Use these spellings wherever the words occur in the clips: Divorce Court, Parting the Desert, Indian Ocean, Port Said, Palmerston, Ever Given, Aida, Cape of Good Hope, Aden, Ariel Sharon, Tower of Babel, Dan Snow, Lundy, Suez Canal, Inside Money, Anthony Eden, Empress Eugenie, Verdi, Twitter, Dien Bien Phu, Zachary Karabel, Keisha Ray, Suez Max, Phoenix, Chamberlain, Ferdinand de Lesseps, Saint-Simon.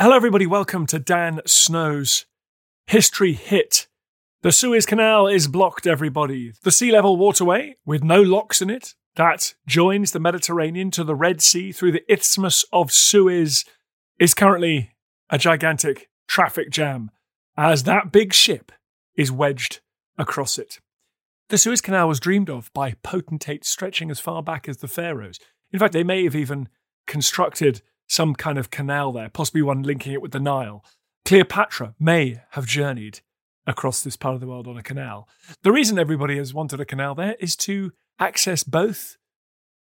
Hello everybody, welcome to Dan Snow's History Hit. The Suez Canal is blocked, everybody. The sea-level waterway, with no locks in it, that joins the Mediterranean to the Red Sea through the Isthmus of Suez, is currently a gigantic traffic jam, as that big ship is wedged across it. The Suez Canal was dreamed of by potentates stretching as far back as the pharaohs. In fact, they may have even constructed some kind of canal there, possibly one linking it with the Nile. Cleopatra may have journeyed across this part of the world on a canal. The reason everybody has wanted a canal there is to access both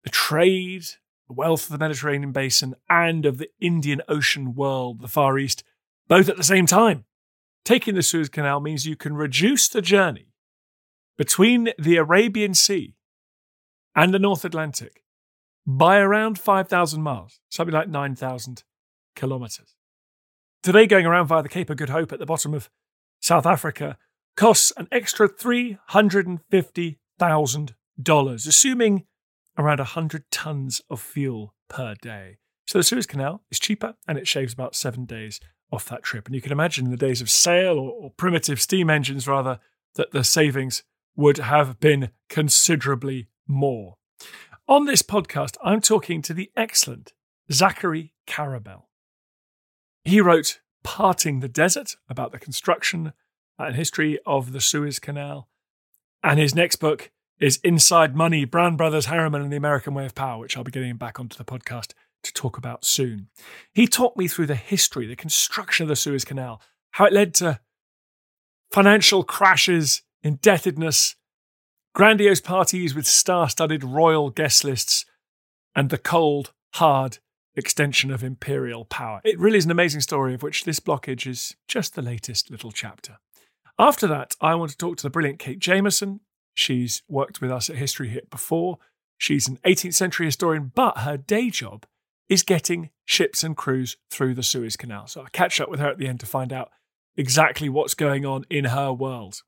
the trade, the wealth of the Mediterranean basin, and of the Indian Ocean world, the Far East, both at the same time. Taking the Suez Canal means you can reduce the journey between the Arabian Sea and the North Atlantic by around 5,000 miles, something like 9,000 kilometres. Today, going around via the Cape of Good Hope at the bottom of South Africa costs an extra $350,000, assuming around 100 tonnes of fuel per day. So the Suez Canal is cheaper and it shaves about 7 days off that trip. And you can imagine in the days of sail or primitive steam engines, rather, that the savings would have been considerably more. On this podcast, I'm talking to the excellent Zachary Karabel. He wrote Parting the Desert, about the construction and history of the Suez Canal. And his next book is Inside Money, Brown Brothers, Harriman, and the American Way of Power, which I'll be getting back onto the podcast to talk about soon. He taught me through the history, the construction of the Suez Canal, how it led to financial crashes, indebtedness, grandiose parties with star-studded royal guest lists, and the cold, hard extension of imperial power. It really is an amazing story, of which this blockage is just the latest little chapter. After that, I want to talk to the brilliant Kate Jamieson. She's worked with us at History Hit before. She's an 18th century historian, but her day job is getting ships and crews through the Suez Canal. So I'll catch up with her at the end to find out exactly what's going on in her world.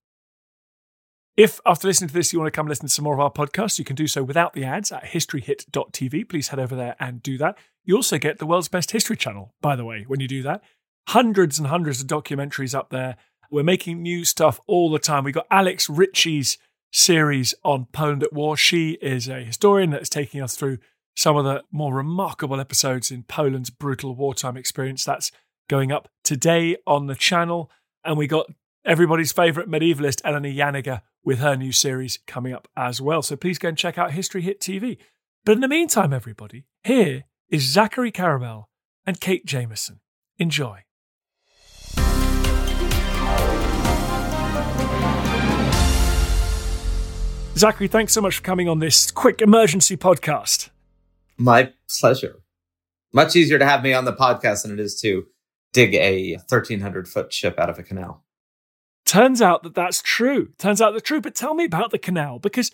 If, after listening to this, you want to come listen to some more of our podcasts, you can do so without the ads at historyhit.tv. Please head over there and do that. You also get the world's best history channel, by the way, when you do that. Hundreds and hundreds of documentaries up there. We're making new stuff all the time. We've got Alex Ritchie's series on Poland at War. She is a historian that's taking us through some of the more remarkable episodes in Poland's brutal wartime experience. That's going up today on the channel. And we got everybody's favourite medievalist, Elena Janiger, with her new series coming up as well. So please go and check out History Hit TV. But in the meantime, everybody, here is Zachary Karabel and Kate Jamieson. Enjoy. Zachary, thanks so much for coming on this quick emergency podcast. My pleasure. Much easier to have me on the podcast than it is to dig a 1,300-foot ship out of a canal. Turns out that's true. But tell me about the canal, because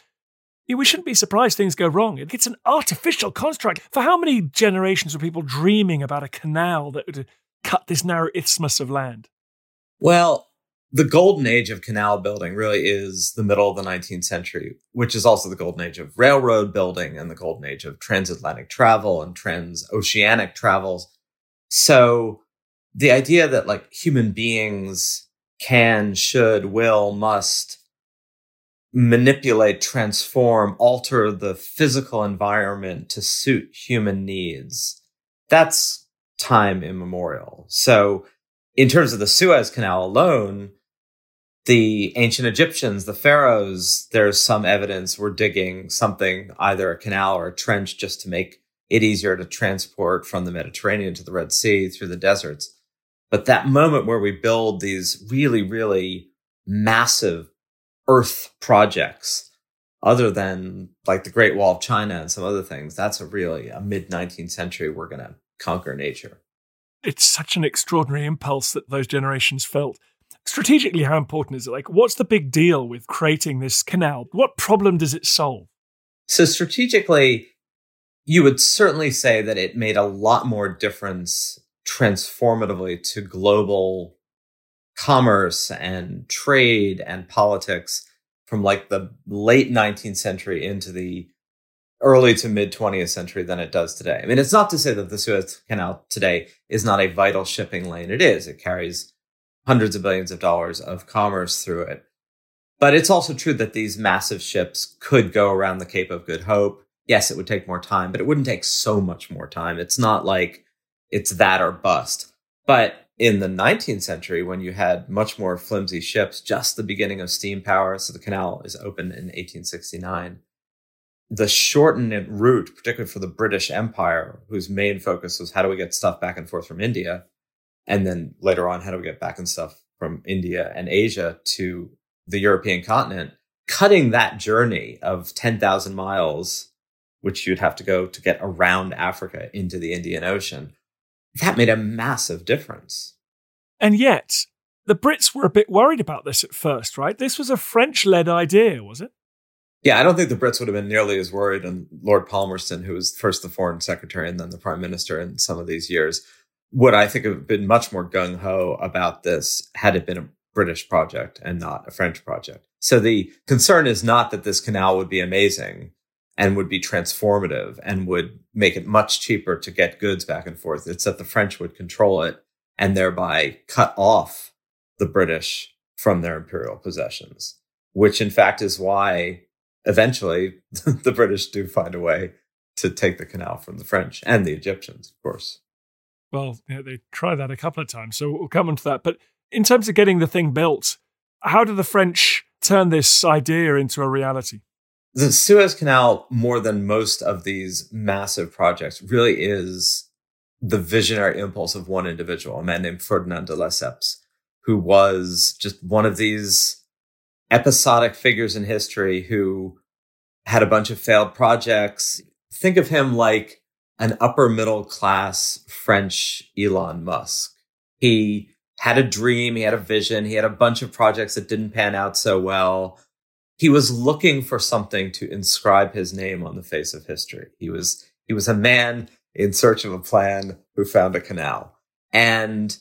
we shouldn't be surprised things go wrong. It's an artificial construct. For how many generations were people dreaming about a canal that would cut this narrow isthmus of land? Well, the golden age of canal building really is the middle of the 19th century, which is also the golden age of railroad building and the golden age of transatlantic travel and transoceanic travels. So the idea that human beings can, should, will, must manipulate, transform, alter the physical environment to suit human needs, that's time immemorial. So in terms of the Suez Canal alone, the ancient Egyptians, the pharaohs, there's some evidence were digging something, either a canal or a trench, just to make it easier to transport from the Mediterranean to the Red Sea through the deserts. But that moment where we build these really, really massive earth projects other than like the Great Wall of China and some other things, that's a really a mid-19th century, we're going to conquer nature. It's such an extraordinary impulse that those generations felt. Strategically, how important is it? Like, what's the big deal with creating this canal? What problem does it solve? So strategically, you would certainly say that it made a lot more difference transformatively to global commerce and trade and politics from like the late 19th century into the early to mid 20th century than it does today. I mean, it's not to say that the Suez Canal today is not a vital shipping lane. It is. It carries hundreds of billions of dollars of commerce through it. But it's also true that these massive ships could go around the Cape of Good Hope. Yes, it would take more time, but it wouldn't take so much more time. It's not like it's that or bust. But in the 19th century, when you had much more flimsy ships, just the beginning of steam power, so the canal is opened in 1869, the shortened route, particularly for the British Empire, whose main focus was how do we get stuff back and forth from India? And then later on, how do we get back and stuff from India and Asia to the European continent? Cutting that journey of 10,000 miles, which you'd have to go to get around Africa into the Indian Ocean, that made a massive difference. And yet, the Brits were a bit worried about this at first, right? This was a French-led idea, was it? Yeah, I don't think the Brits would have been nearly as worried. And Lord Palmerston, who was first the Foreign Secretary and then the Prime Minister in some of these years, would, I think, have been much more gung-ho about this had it been a British project and not a French project. So the concern is not that this canal would be amazing and would be transformative and would make it much cheaper to get goods back and forth. It's that the French would control it and thereby cut off the British from their imperial possessions, which in fact is why eventually the British do find a way to take the canal from the French and the Egyptians, of course. Well, yeah, they try that a couple of times, so we'll come on to that. But in terms of getting the thing built, how do the French turn this idea into a reality? The Suez Canal, more than most of these massive projects, really is the visionary impulse of one individual, a man named Ferdinand de Lesseps, who was just one of these episodic figures in history who had a bunch of failed projects. Think of him like an upper middle class French Elon Musk. He had a dream, he had a vision, he had a bunch of projects that didn't pan out so well. He was looking for something to inscribe his name on the face of history. He was a man in search of a plan who found a canal. And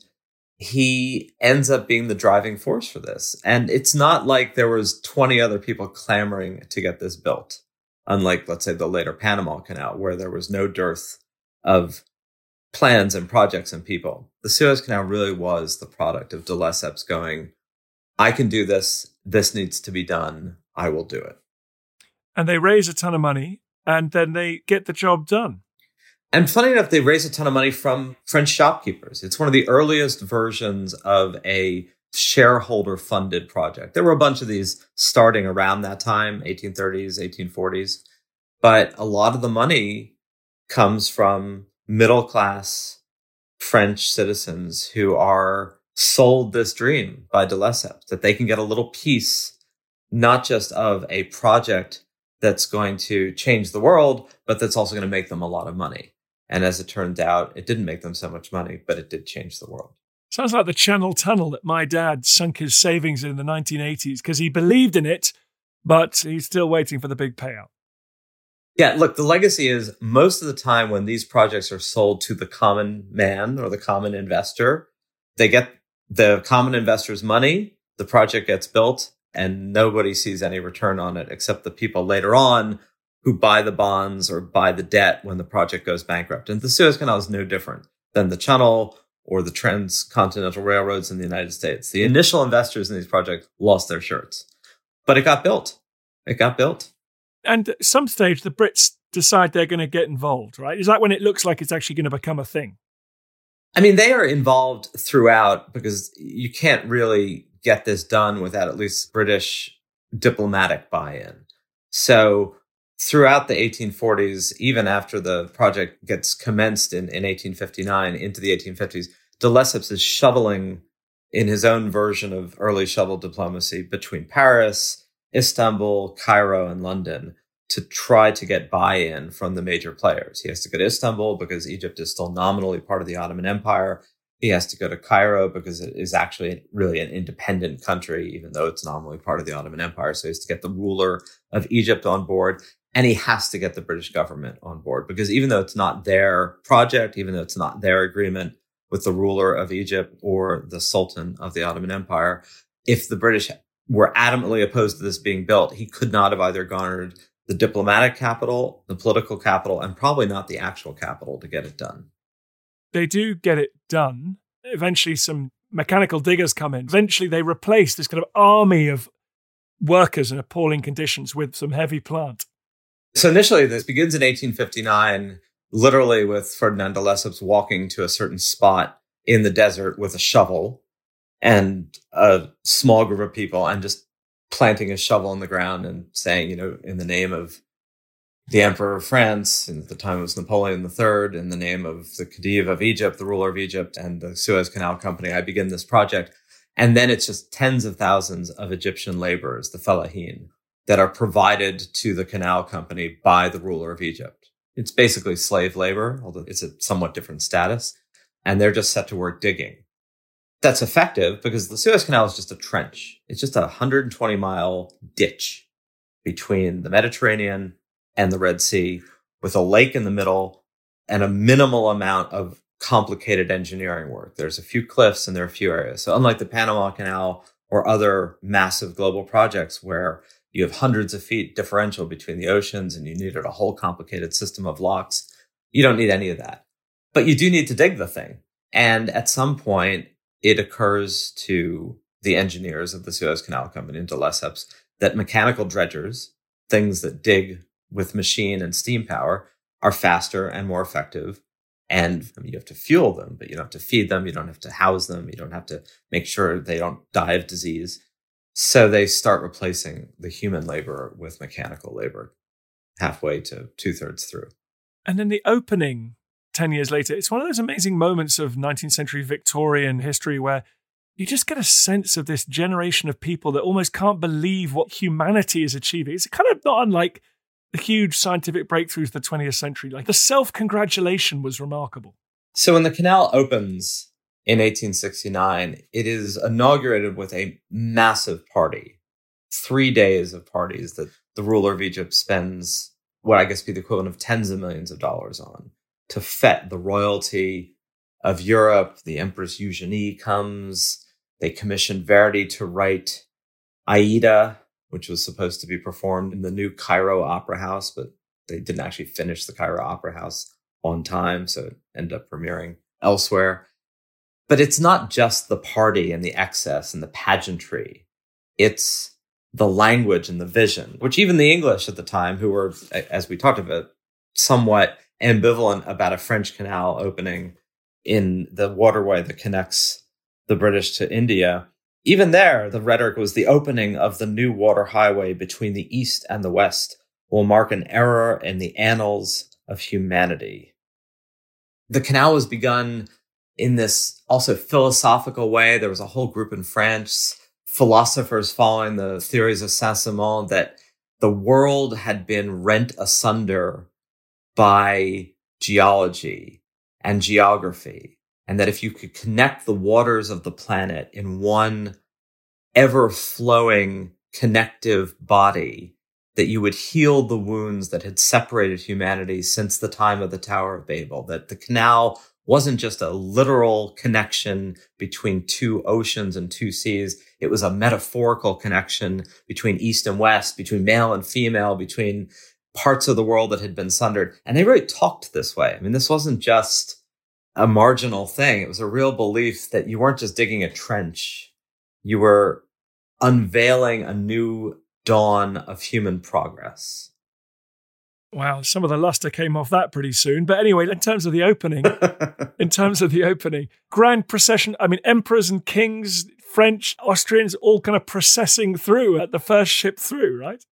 he ends up being the driving force for this. And it's not like there was 20 other people clamoring to get this built, unlike, let's say, the later Panama Canal, where there was no dearth of plans and projects and people. The Suez Canal really was the product of de Lesseps going, I can do this. This needs to be done. I will do it. And they raise a ton of money, and then they get the job done. And funny enough, they raise a ton of money from French shopkeepers. It's one of the earliest versions of a shareholder-funded project. There were a bunch of these starting around that time, 1830s, 1840s. But a lot of the money comes from middle-class French citizens who are sold this dream by de Lesseps, that they can get a little piece, not just of a project that's going to change the world, but that's also going to make them a lot of money. And as it turned out, it didn't make them so much money, but it did change the world. Sounds like the Channel Tunnel that my dad sunk his savings in the 1980s because he believed in it, but he's still waiting for the big payout. Yeah, look, the legacy is most of the time when these projects are sold to the common man or the common investor, they get the common investor's money, the project gets built, and nobody sees any return on it except the people later on who buy the bonds or buy the debt when the project goes bankrupt. And the Suez Canal is no different than the Channel or the transcontinental railroads in the United States. The initial investors in these projects lost their shirts, but it got built. It got built. And at some stage, the Brits decide they're going to get involved, right? Is that when it looks like it's actually going to become a thing? I mean, they are involved throughout because you can't really get this done without at least British diplomatic buy-in. So throughout the 1840s, even after the project gets commenced in 1859 into the 1850s, de Lesseps is shoveling in his own version of early shovel diplomacy between Paris Istanbul, Cairo, and London to try to get buy-in from the major players. He has to go to Istanbul because Egypt is still nominally part of the Ottoman Empire. He has to go to Cairo because it is actually really an independent country, even though it's nominally part of the Ottoman Empire. So he has to get the ruler of Egypt on board, and he has to get the British government on board, because even though it's not their project, even though it's not their agreement with the ruler of Egypt or the Sultan of the Ottoman Empire, if the British were adamantly opposed to this being built, he could not have either garnered the diplomatic capital, the political capital, and probably not the actual capital to get it done. They do get it done. Eventually, some mechanical diggers come in. Eventually, they replace this kind of army of workers in appalling conditions with some heavy plant. So initially, this begins in 1859, literally with Ferdinand de Lesseps walking to a certain spot in the desert with a shovel and a small group of people and just planting a shovel in the ground and saying, you know, in the name of the Emperor of France, and at the time it was Napoleon III, in the name of the Khedive of Egypt, the ruler of Egypt, and the Suez Canal Company, I begin this project. And then it's just tens of thousands of Egyptian laborers, the Fellaheen, that are provided to the canal company by the ruler of Egypt. It's basically slave labor, although it's a somewhat different status. And they're just set to work digging. That's effective because the Suez Canal is just a trench. It's just a 120-mile ditch between the Mediterranean and the Red Sea, with a lake in the middle and a minimal amount of complicated engineering work. There's a few cliffs and there are a few areas. So unlike the Panama Canal or other massive global projects where you have hundreds of feet differential between the oceans and you needed a whole complicated system of locks, you don't need any of that. But you do need to dig the thing. And at some point, it occurs to the engineers of the Suez Canal Company and de Lesseps that mechanical dredgers, things that dig with machine and steam power, are faster and more effective. And I mean, you have to fuel them, but you don't have to feed them. You don't have to house them. You don't have to make sure they don't die of disease. So they start replacing the human labor with mechanical labor halfway to two-thirds through. And then the opening 10 years later, it's one of those amazing moments of 19th century Victorian history where you just get a sense of this generation of people that almost can't believe what humanity is achieving. It's kind of not unlike the huge scientific breakthroughs of the 20th century. Like, the self-congratulation was remarkable. So when the canal opens in 1869, it is inaugurated with a massive party. 3 days of parties that the ruler of Egypt spends what I guess be the equivalent of tens of millions of dollars on to fête the royalty of Europe. The Empress Eugenie comes. They commissioned Verdi to write Aida, which was supposed to be performed in the new Cairo Opera House, but they didn't actually finish the Cairo Opera House on time, so it ended up premiering elsewhere. But it's not just the party and the excess and the pageantry. It's the language and the vision, which even the English at the time, who were, as we talked about, somewhat ambivalent about a French canal opening in the waterway that connects the British to India, even there, the rhetoric was the opening of the new water highway between the East and the West will mark an era in the annals of humanity. The canal was begun in this also philosophical way. There was a whole group in France, philosophers following the theories of Saint-Simon, that the world had been rent asunder by geology and geography. And that if you could connect the waters of the planet in one ever-flowing connective body, that you would heal the wounds that had separated humanity since the time of the Tower of Babel, that the canal wasn't just a literal connection between two oceans and two seas. It was a metaphorical connection between East and West, between male and female, between parts of the world that had been sundered. And they really talked this way. I mean, this wasn't just a marginal thing. It was a real belief that you weren't just digging a trench. You were unveiling a new dawn of human progress. Wow, some of the luster came off that pretty soon. But anyway, in terms of the opening, grand procession, I mean, emperors and kings, French, Austrians, all kind of processing through at the first ship through, right?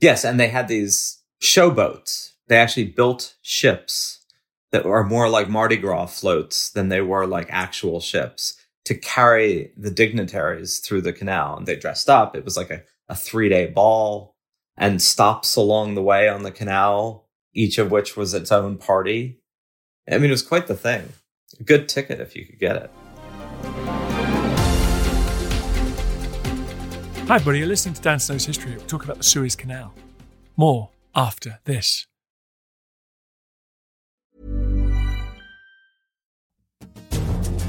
Yes, and they had these showboats. They actually built ships that are more like Mardi Gras floats than they were like actual ships to carry the dignitaries through the canal. And they dressed up. It was like a a 3-day ball, and stops along the way on the canal, each of which was its own party. I mean, it was quite the thing. A good ticket if you could get it. Hi, everybody. You're listening to Dan Snow's History. We'll talk about the Suez Canal. More after this.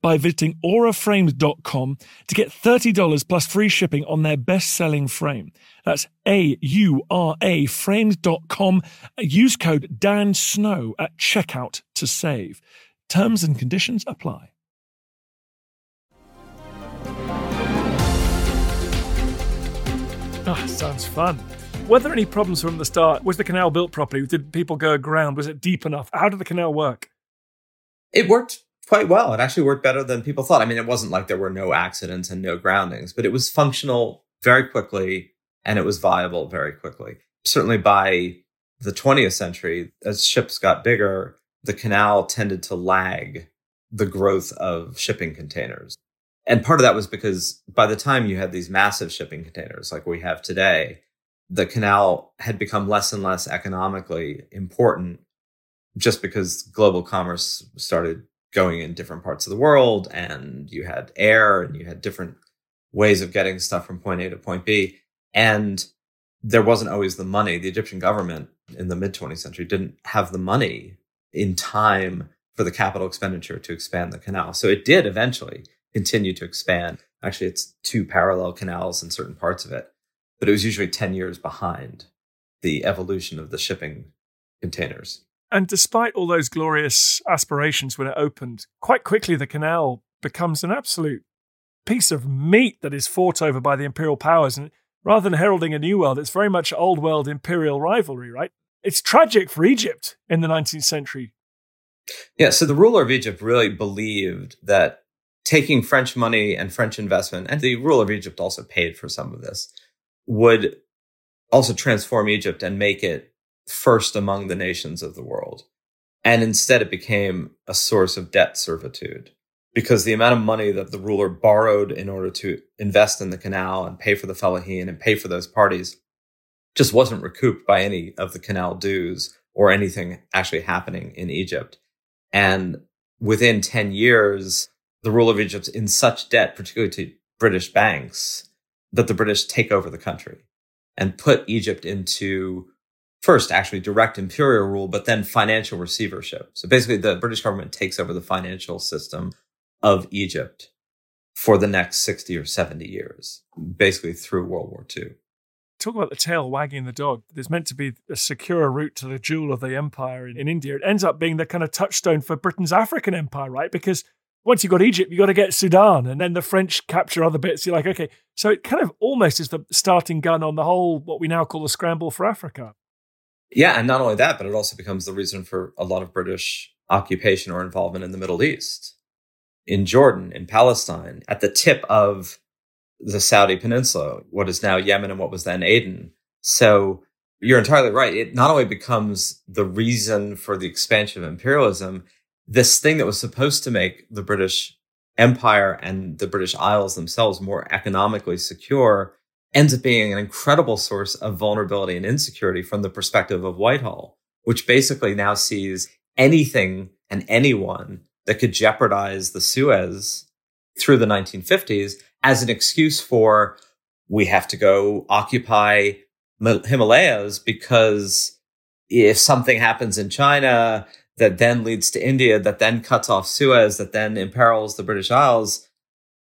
by visiting AuraFrames.com to get $30 plus free shipping on their best-selling frame. That's A-U-R-A frames.com. Use code Dan Snow at checkout to save. Terms and conditions apply. Ah, sounds fun. Were there any problems from the start? Was the canal built properly? Did people go aground? Was it deep enough? How did the canal work? It worked quite well. It actually worked better than people thought. I mean, it wasn't like there were no accidents and no groundings, but it was functional very quickly and it was viable very quickly. Certainly by the 20th century, as ships got bigger, the canal tended to lag the growth of shipping containers. And part of that was because by the time you had these massive shipping containers like we have today, the canal had become less and less economically important just because global commerce started going in different parts of the world, and you had air and you had different ways of getting stuff from point A to point B. And there wasn't always the money. The Egyptian government in the mid-20th century didn't have the money in time for the capital expenditure to expand the canal. So it did eventually continue to expand. Actually, it's 2 parallel canals in certain parts of it. But it was usually 10 years behind the evolution of the shipping containers. And despite all those glorious aspirations when it opened, quite quickly the canal becomes an absolute piece of meat that is fought over by the imperial powers. And rather than heralding a new world, it's very much old world imperial rivalry, right? It's tragic for Egypt in the 19th century. Yeah, so the ruler of Egypt really believed that taking French money and French investment, and the ruler of Egypt also paid for some of this, would also transform Egypt and make it first among the nations of the world. And instead, it became a source of debt servitude because the amount of money that the ruler borrowed in order to invest in the canal and pay for the fellahin and pay for those parties just wasn't recouped by any of the canal dues or anything actually happening in Egypt. And within 10 years, the ruler of Egypt's in such debt, particularly to British banks, that the British take over the country and put Egypt into first actually direct imperial rule, but then financial receivership. So basically the British government takes over the financial system of Egypt for the next 60 or 70 years, basically through World War II. talk about the tail wagging the dog. There's meant to be a secure route to the jewel of the empire in India. It ends up being the kind of touchstone for Britain's African empire, right? Because once you've got Egypt, you've got to get Sudan, and then the French capture other bits. You're like, okay. So it kind of almost is the starting gun on the whole, what we now call the scramble for Africa. Yeah, and not only that, but it also becomes the reason for a lot of British occupation or involvement in the Middle East, in Jordan, in Palestine, at the tip of the Saudi Peninsula, what is now Yemen and what was then Aden. So you're entirely right. It not only becomes the reason for the expansion of imperialism, this thing that was supposed to make the British Empire and the British Isles themselves more economically secure ends up being an incredible source of vulnerability and insecurity from the perspective of Whitehall, which basically now sees anything and anyone that could jeopardize the Suez through the 1950s as an excuse for, we have to go occupy Himalayas because if something happens in China that then leads to India, that then cuts off Suez, that then imperils the British Isles,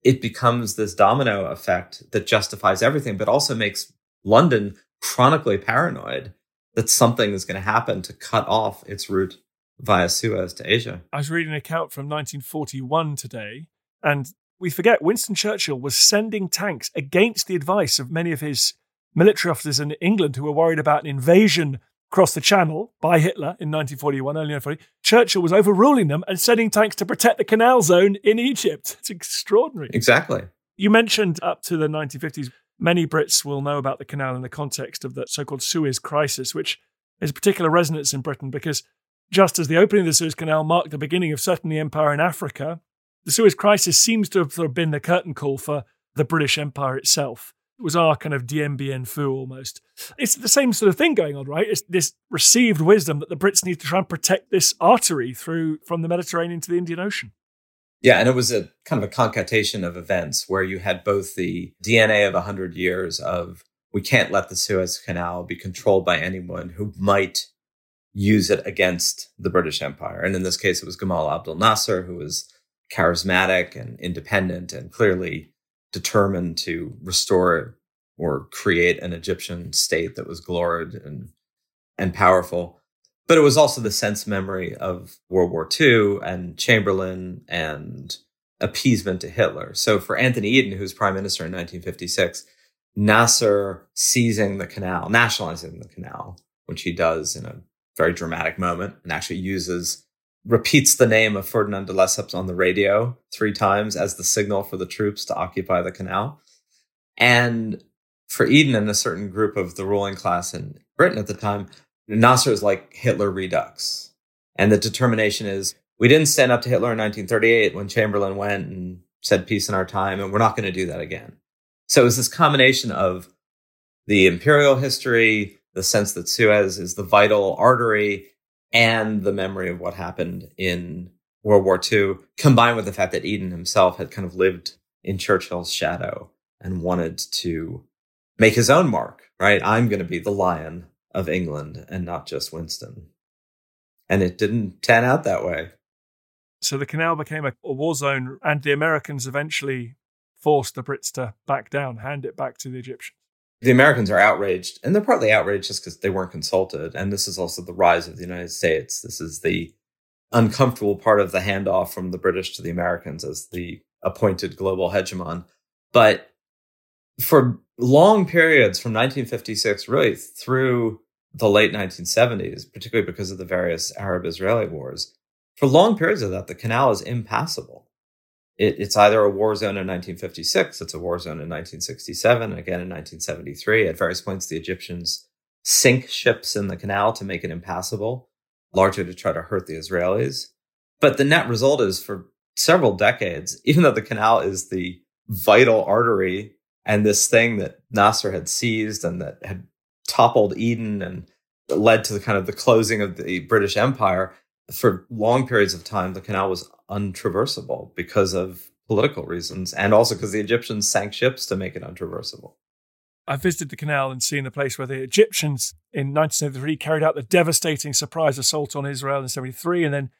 it becomes this domino effect that justifies everything, but also makes London chronically paranoid that something is going to happen to cut off its route via Suez to Asia. I was reading an account from 1941 today, and we forget Winston Churchill was sending tanks against the advice of many of his military officers in England who were worried about an invasion across the channel by Hitler in 1941, early 1940. Churchill was overruling them and sending tanks to protect the canal zone in Egypt. It's extraordinary. Exactly. You mentioned up to the 1950s, many Brits will know about the canal in the context of the so-called Suez Crisis, which is a particular resonance in Britain because just as the opening of the Suez Canal marked the beginning of certainly empire in Africa, the Suez Crisis seems to have sort of been the curtain call for the British Empire itself. It was our kind of Dien Bien Phu almost. It's the same sort of thing going on, right? It's this received wisdom that the Brits need to try and protect this artery through from the Mediterranean to the Indian Ocean. Yeah, and it was a kind of a concatenation of events where you had both the DNA of 100 years of we can't let the Suez Canal be controlled by anyone who might use it against the British Empire. And in this case, it was Gamal Abdel Nasser, who was charismatic and independent and clearly determined to restore or create an Egyptian state that was gloried and powerful. But it was also the sense memory of World War II and Chamberlain and appeasement to Hitler. So for Anthony Eden, who's prime minister in 1956, Nasser seizing the canal, nationalizing the canal, which he does in a very dramatic moment and actually repeats the name of Ferdinand de Lesseps on the radio 3 times as the signal for the troops to occupy the canal. And for Eden and a certain group of the ruling class in Britain at the time, Nasser is like Hitler redux. And the determination is, we didn't stand up to Hitler in 1938 when Chamberlain went and said peace in our time, and we're not going to do that again. So it was this combination of the imperial history, the sense that Suez is the vital artery, and the memory of what happened in World War II, combined with the fact that Eden himself had kind of lived in Churchill's shadow and wanted to make his own mark, right? I'm going to be the Lion of England and not just Winston. And it didn't pan out that way. So the canal became a war zone, and the Americans eventually forced the Brits to back down, hand it back to the Egyptians. The Americans are outraged, and they're partly outraged just because they weren't consulted. And this is also the rise of the United States. This is the uncomfortable part of the handoff from the British to the Americans as the appointed global hegemon. But for long periods from 1956, really through the late 1970s, particularly because of the various Arab-Israeli wars, for long periods of that, the canal is impassable. It's either a war zone in 1956, it's a war zone in 1967, again in 1973. At various points, the Egyptians sink ships in the canal to make it impassable, largely to try to hurt the Israelis. But the net result is for several decades, even though the canal is the vital artery and this thing that Nasser had seized and that had toppled Eden and led to the kind of the closing of the British Empire, for long periods of time, the canal was untraversable because of political reasons and also because the Egyptians sank ships to make it untraversable. I visited the canal and seen the place where the Egyptians in 1973 carried out the devastating surprise assault on Israel in 1973, and then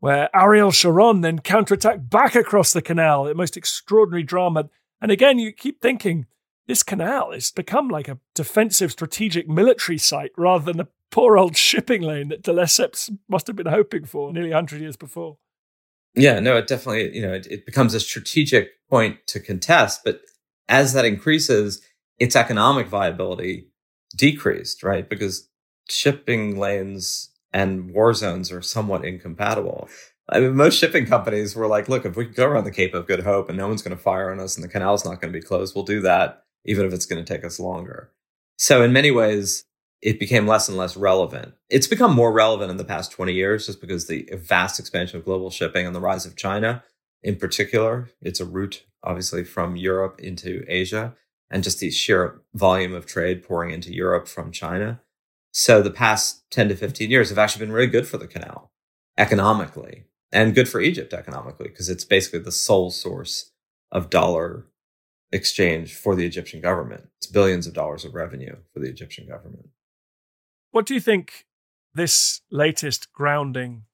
where Ariel Sharon then counterattacked back across the canal, the most extraordinary drama. And again, you keep thinking, this canal has become like a defensive strategic military site rather than the poor old shipping lane that de Lesseps must have been hoping for nearly 100 years before. Yeah, no, it definitely, it becomes a strategic point to contest. But as that increases, its economic viability decreased, right? Because shipping lanes and war zones are somewhat incompatible. I mean, most shipping companies were like, look, if we go around the Cape of Good Hope and no one's going to fire on us and the canal's not going to be closed, we'll do that, even if it's going to take us longer. So in many ways, it became less and less relevant. It's become more relevant in the past 20 years just because the vast expansion of global shipping and the rise of China in particular. It's a route, obviously, from Europe into Asia and just the sheer volume of trade pouring into Europe from China. So the past 10 to 15 years have actually been really good for the canal economically and good for Egypt economically because it's basically the sole source of dollar exchange for the Egyptian government. It's billions of dollars of revenue for the Egyptian government. What do you think this latest grounding,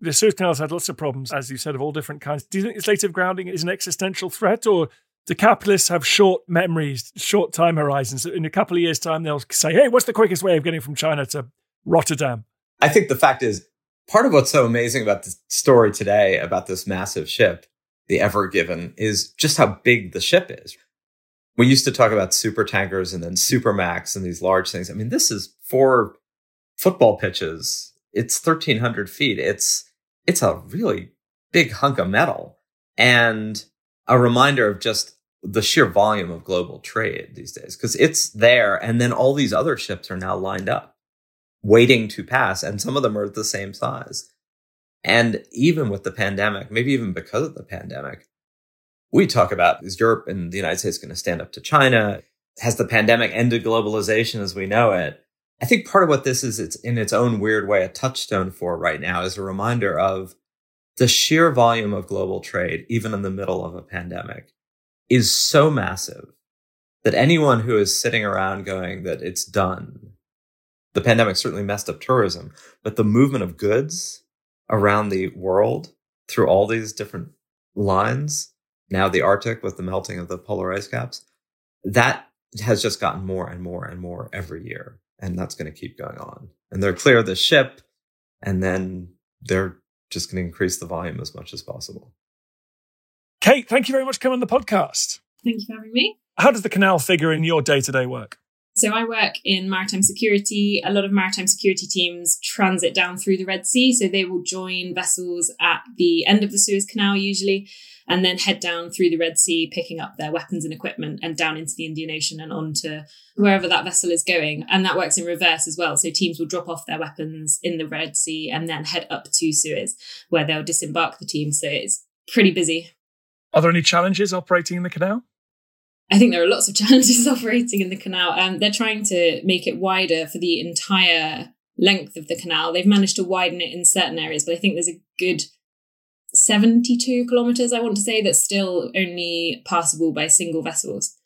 the Suez Canal's had lots of problems, as you said, of all different kinds. Do you think this latest grounding is an existential threat, or do capitalists have short memories, short time horizons? In a couple of years' time, they'll say, hey, what's the quickest way of getting from China to Rotterdam? I think the fact is, part of what's so amazing about the story today about this massive ship, the Ever Given, is just how big the ship is. We used to talk about super tankers and then supermax and these large things. I mean, this is 4 football pitches. It's 1,300 feet. It's a really big hunk of metal and a reminder of just the sheer volume of global trade these days, because it's there. And then all these other ships are now lined up, waiting to pass. And some of them are the same size. And even with the pandemic, maybe even because of the pandemic, we talk about, is Europe and the United States going to stand up to China? Has the pandemic ended globalization as we know it? I think part of what this is, it's in its own weird way a touchstone for right now, is a reminder of the sheer volume of global trade, even in the middle of a pandemic, is so massive that anyone who is sitting around going that it's done, the pandemic certainly messed up tourism, but the movement of goods around the world through all these different lines, now the Arctic with the melting of the polar ice caps, that has just gotten more and more and more every year. And that's going to keep going on. And they're clear of the ship, and then they're just going to increase the volume as much as possible. Kate, thank you very much for coming on the podcast. Thank you for having me. How does the canal figure in your day-to-day work? So I work in maritime security. A lot of maritime security teams transit down through the Red Sea. So they will join vessels at the end of the Suez Canal usually, and then head down through the Red Sea, picking up their weapons and equipment and down into the Indian Ocean and on to wherever that vessel is going. And that works in reverse as well. So teams will drop off their weapons in the Red Sea and then head up to Suez, where they'll disembark the team. So it's pretty busy. Are there any challenges operating in the canal? I think there are lots of challenges operating in the canal. They're trying to make it wider for the entire length of the canal. They've managed to widen it in certain areas, but I think there's a good 72 kilometres, I want to say, that's still only passable by single vessels.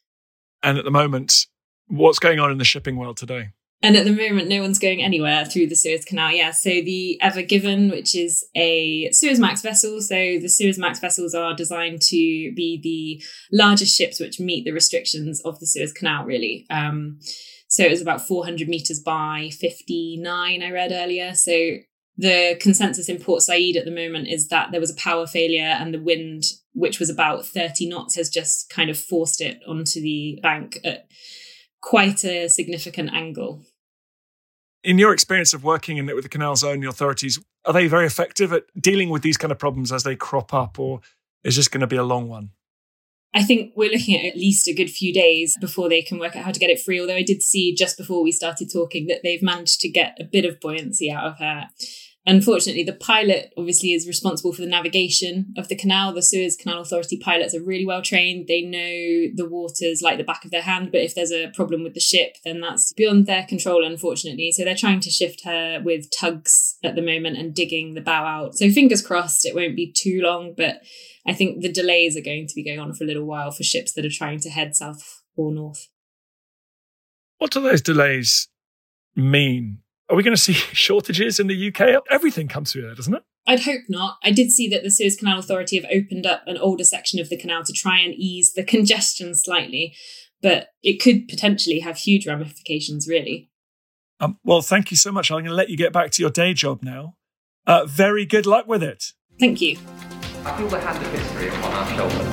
And at the moment, what's going on in the shipping world today? And at the moment, no one's going anywhere through the Suez Canal. Yeah, so the Ever Given, which is a Suez Max vessel. So the Suez Max vessels are designed to be the largest ships which meet the restrictions of the Suez Canal, really. So it was about 400 metres by 59, I read earlier. So the consensus in Port Said at the moment is that there was a power failure and the wind, which was about 30 knots, has just kind of forced it onto the bank at quite a significant angle. In your experience of working in it with the canals and the authorities, are they very effective at dealing with these kind of problems as they crop up, or is this going to be a long one? I think we're looking at least a good few days before they can work out how to get it free, although I did see just before we started talking that they've managed to get a bit of buoyancy out of her. Unfortunately, the pilot obviously is responsible for the navigation of the canal. The Suez Canal Authority pilots are really well trained. They know the waters like the back of their hand, but if there's a problem with the ship, then that's beyond their control, unfortunately. So they're trying to shift her with tugs at the moment and digging the bow out. So fingers crossed it won't be too long, but I think the delays are going to be going on for a little while for ships that are trying to head south or north. What do those delays mean? Are we going to see shortages in the UK? Everything comes through there, doesn't it? I'd hope not. I did see that the Suez Canal Authority have opened up an older section of the canal to try and ease the congestion slightly. but it could potentially have huge ramifications, really. Well, thank you so much. I'm going to let you get back to your day job now. Very good luck with it. Thank you. I feel the hand of history upon our shoulders.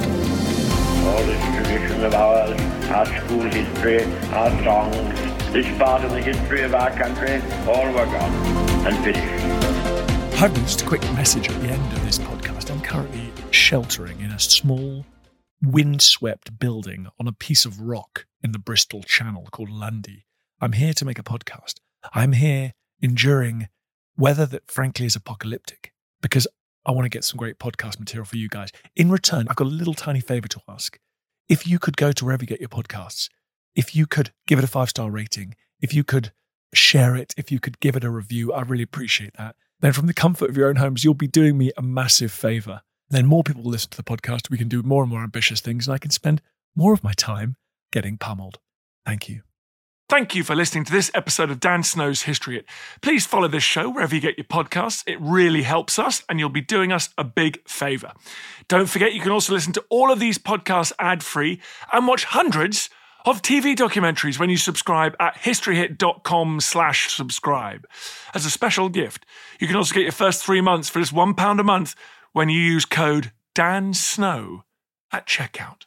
All this tradition of ours, our school history, our songs, this part of the history of our country, all were gone and finished. I've just a quick message at the end of this podcast. I'm currently sheltering in a small, windswept building on a piece of rock in the Bristol Channel called Lundy. I'm here to make a podcast. I'm here enduring weather that frankly is apocalyptic because I want to get some great podcast material for you guys. In return, I've got a little tiny favor to ask. If you could go to wherever you get your podcasts, if you could give it a 5-star rating, if you could share it, if you could give it a review, I really appreciate that. Then from the comfort of your own homes, you'll be doing me a massive favor. Then more people will listen to the podcast. We can do more and more ambitious things, and I can spend more of my time getting pummeled. Thank you. Thank you for listening to this episode of Dan Snow's History Hit. Please follow this show wherever you get your podcasts. It really helps us and you'll be doing us a big favour. Don't forget you can also listen to all of these podcasts ad-free and watch hundreds of TV documentaries when you subscribe at historyhit.com/subscribe. As a special gift, you can also get your first 3 months for just £1 a month when you use code DANSNOW at checkout.